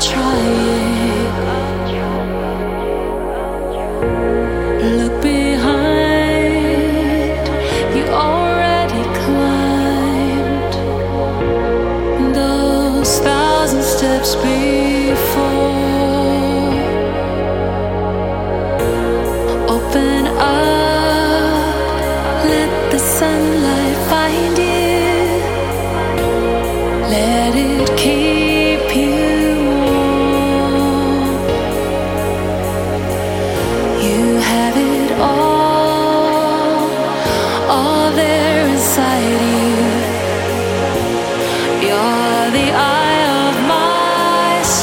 trying. Look behind, you already climbed those 1,000 steps before. Open up, let the sunlight find you. Let it keep you warm. You have it all there inside you. You're the eye of my soul.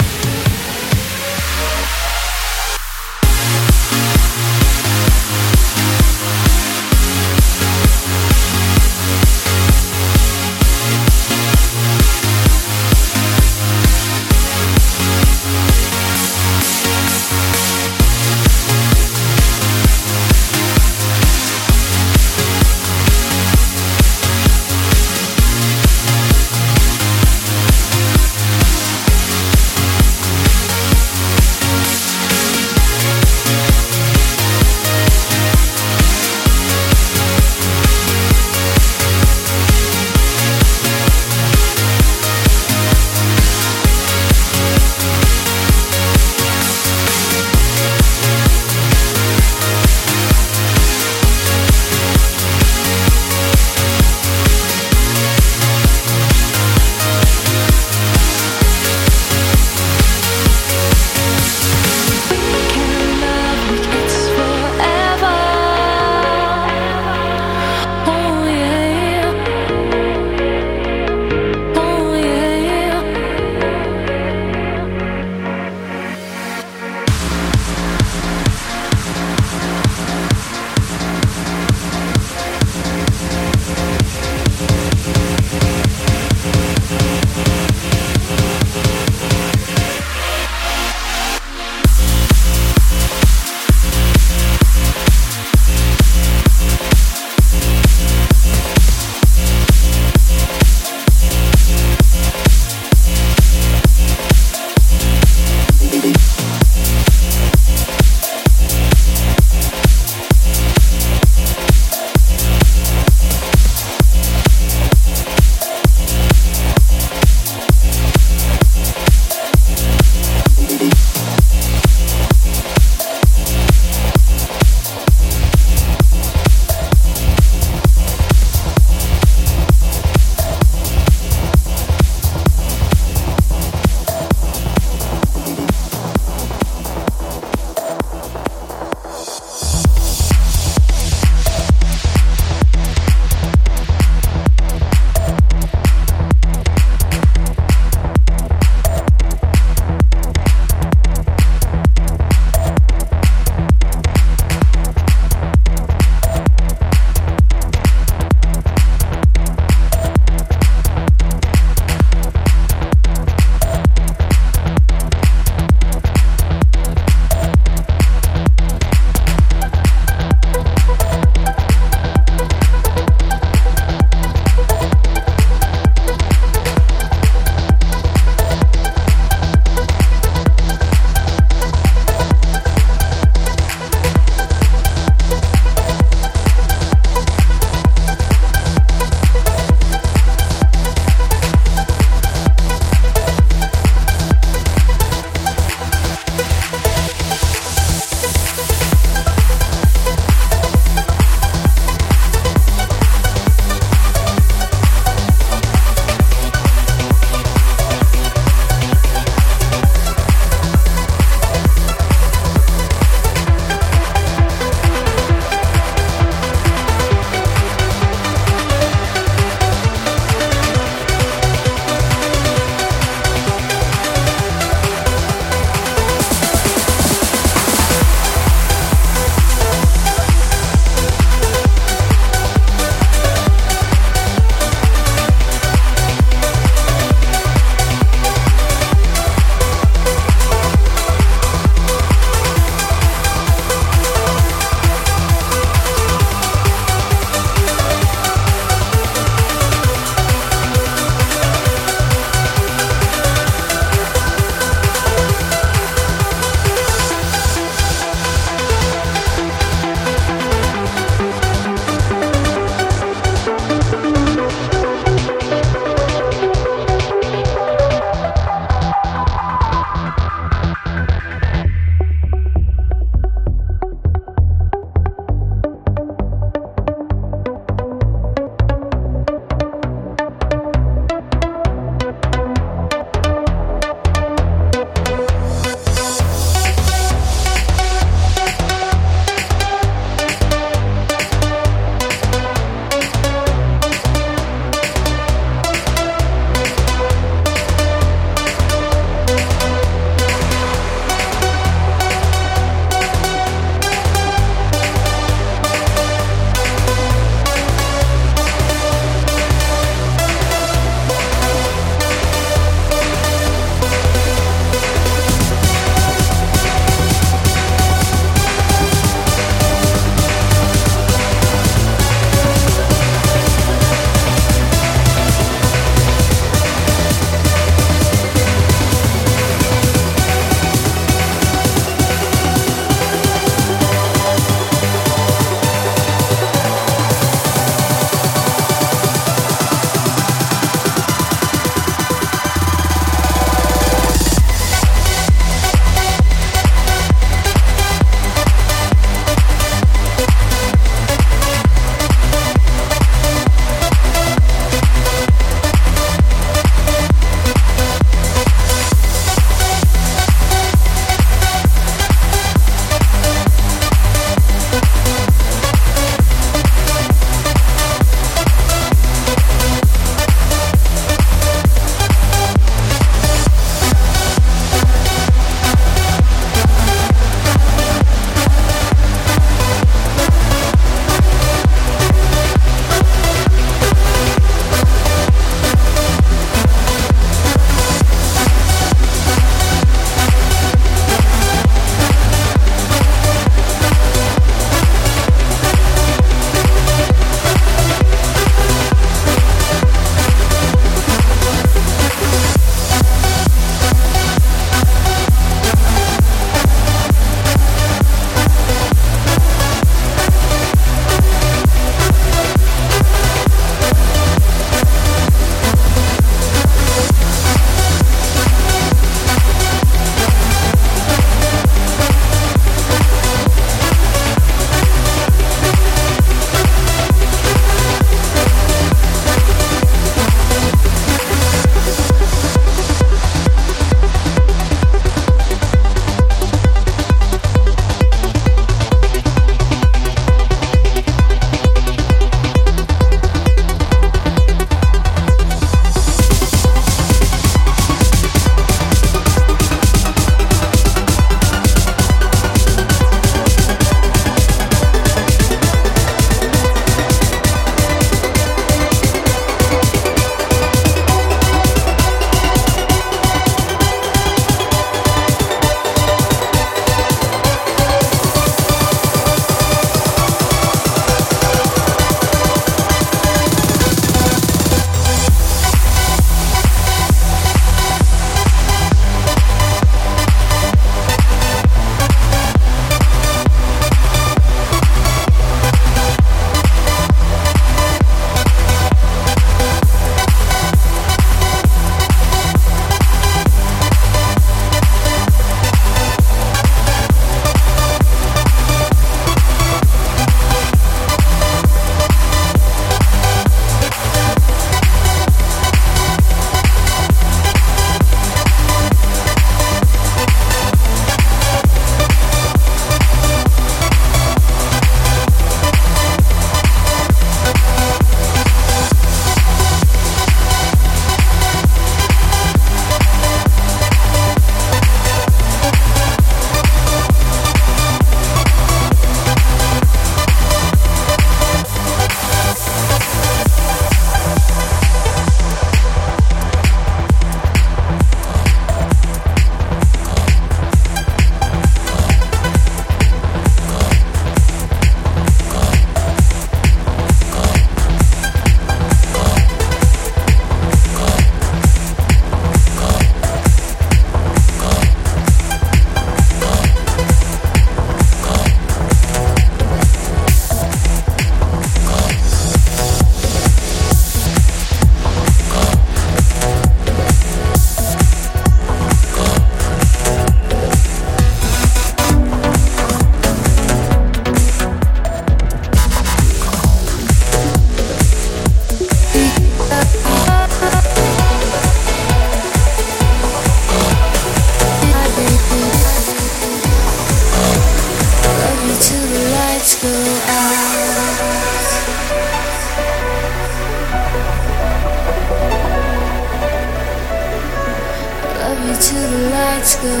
love you till the lights go out,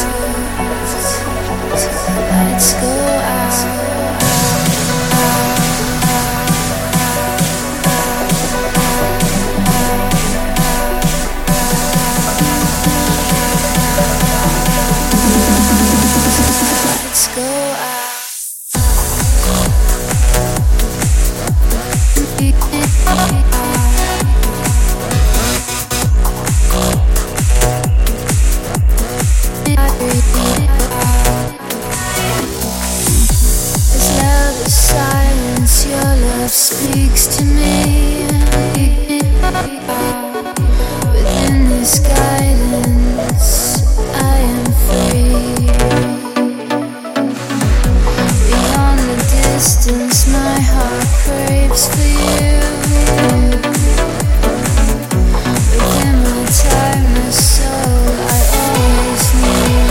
till the lights go out. Speaks to me within this guidance. I am free beyond the distance. My heart craves for you within my timeless soul. I always knew.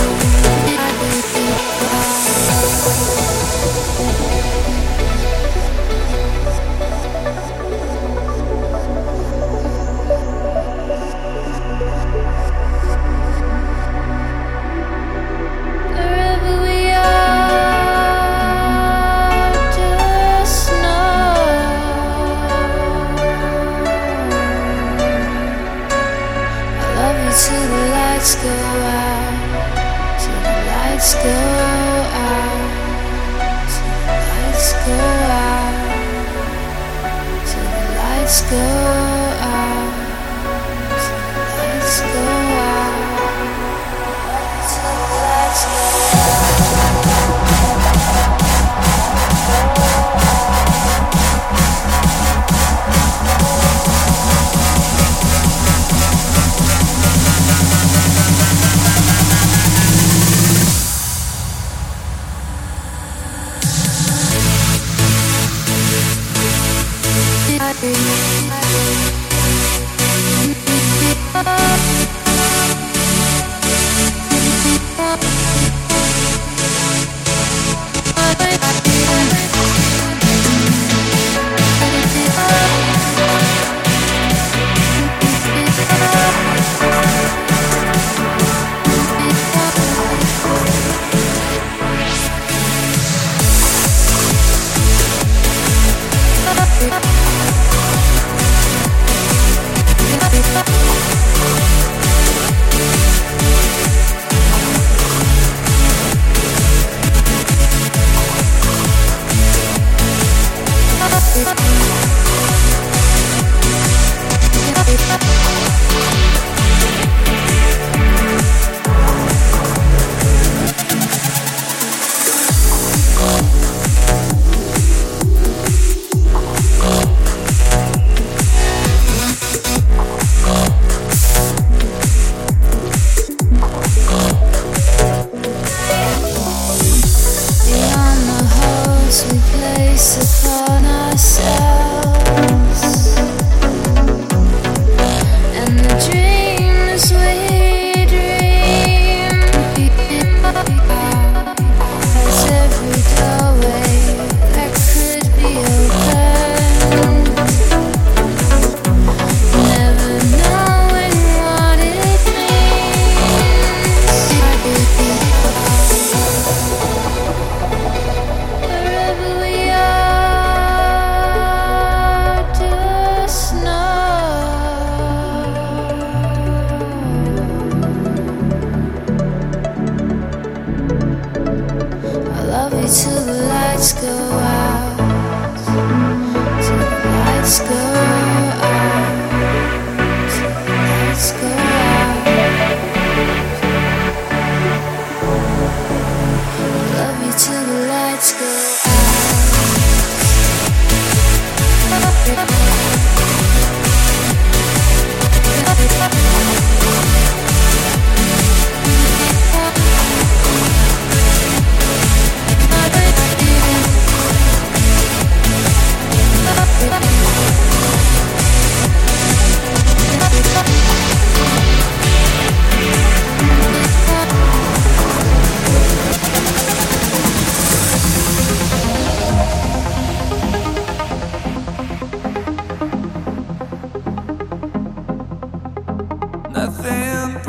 Till the lights go out, till the lights go out, till the lights go out, till the lights go out, till the lights go out.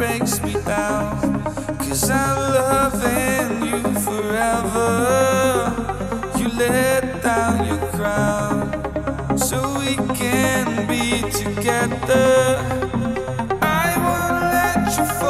breaks me down, 'cause I'm loving you forever. You let down your crown so we can be together. I won't let you fall.